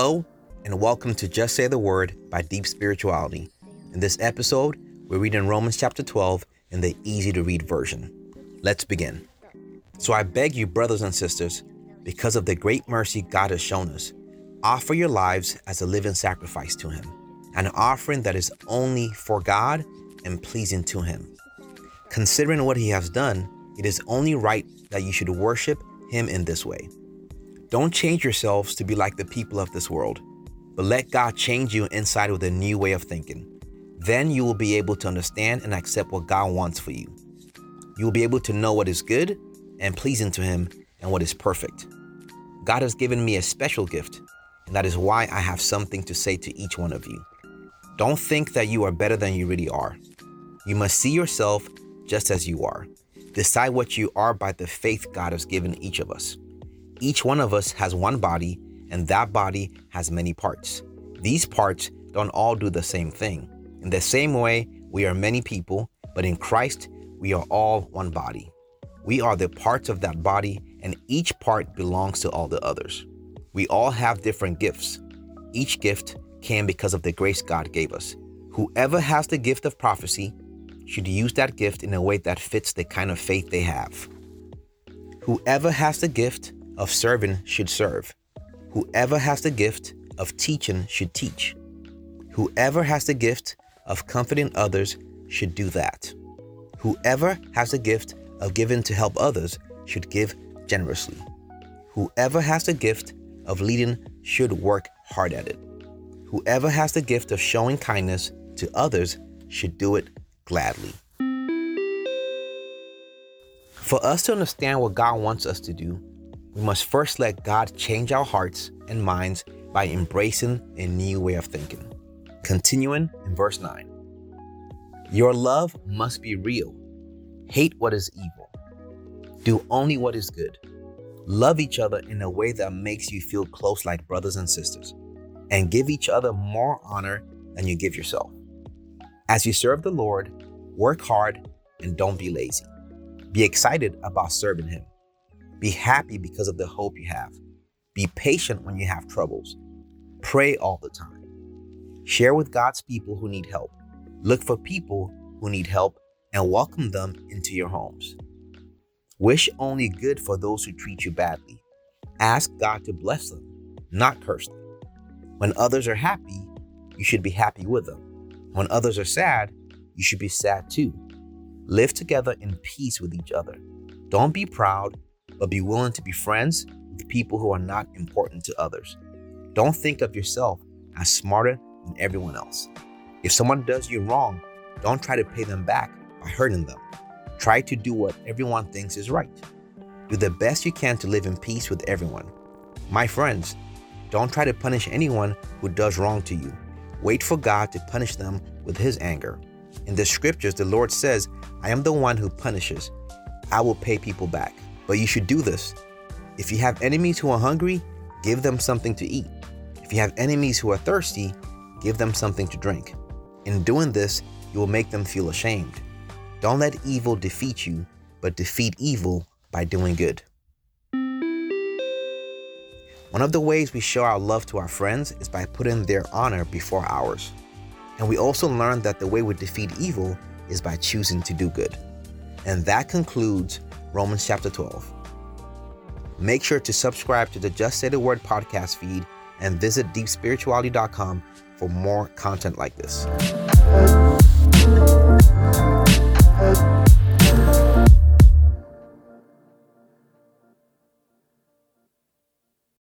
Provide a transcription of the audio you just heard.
Hello, and welcome to Just Say the Word by Deep Spirituality. In this episode, we're reading Romans chapter 12 in the Easy-to-Read Version. Let's begin. So I beg you, brothers and sisters, because of the great mercy God has shown us, offer your lives as a living sacrifice to Him, an offering that is only for God and pleasing to Him. Considering what He has done, it is only right that you should worship Him in this way. Don't change yourselves to be like the people of this world, but let God change you inside with a new way of thinking. Then you will be able to understand and accept what God wants for you. You will be able to know what is good and pleasing to Him and what is perfect. God has given me a special gift, and that is why I have something to say to each one of you. Don't think that you are better than you really are. You must see yourself just as you are. Decide what you are by the faith God has given each of us. Each one of us has one body, and that body has many parts. These parts don't all do the same thing. In the same way, we are many people, but in Christ, we are all one body. We are the parts of that body, and each part belongs to all the others. We all have different gifts. Each gift came because of the grace God gave us. Whoever has the gift of prophecy should use that gift in a way that fits the kind of faith they have. Whoever has the gift of serving should serve. Whoever has the gift of teaching should teach. Whoever has the gift of comforting others should do that. Whoever has the gift of giving to help others should give generously. Whoever has the gift of leading should work hard at it. Whoever has the gift of showing kindness to others should do it gladly. For us to understand what God wants us to do, we must first let God change our hearts and minds by embracing a new way of thinking. Continuing in verse 9. Your love must be real. Hate what is evil. Do only what is good. Love each other in a way that makes you feel close like brothers and sisters, and give each other more honor than you give yourself. As you serve the Lord, work hard and don't be lazy. Be excited about serving Him. Be happy because of the hope you have. Be patient when you have troubles. Pray all the time. Share with God's people who need help. Look for people who need help and welcome them into your homes. Wish only good for those who treat you badly. Ask God to bless them, not curse them. When others are happy, you should be happy with them. When others are sad, you should be sad too. Live together in peace with each other. Don't be proud, but be willing to be friends with people who are not important to others. Don't think of yourself as smarter than everyone else. If someone does you wrong, don't try to pay them back by hurting them. Try to do what everyone thinks is right. Do the best you can to live in peace with everyone. My friends, don't try to punish anyone who does wrong to you. Wait for God to punish them with His anger. In the scriptures, the Lord says, "I am the one who punishes. I will pay people back." But you should do this. If you have enemies who are hungry, give them something to eat. If you have enemies who are thirsty, give them something to drink. In doing this, you will make them feel ashamed. Don't let evil defeat you, but defeat evil by doing good. One of the ways we show our love to our friends is by putting their honor before ours. And we also learn that the way we defeat evil is by choosing to do good. And that concludes Romans chapter 12. Make sure to subscribe to the Just Say the Word podcast feed and visit deepspirituality.com for more content like this.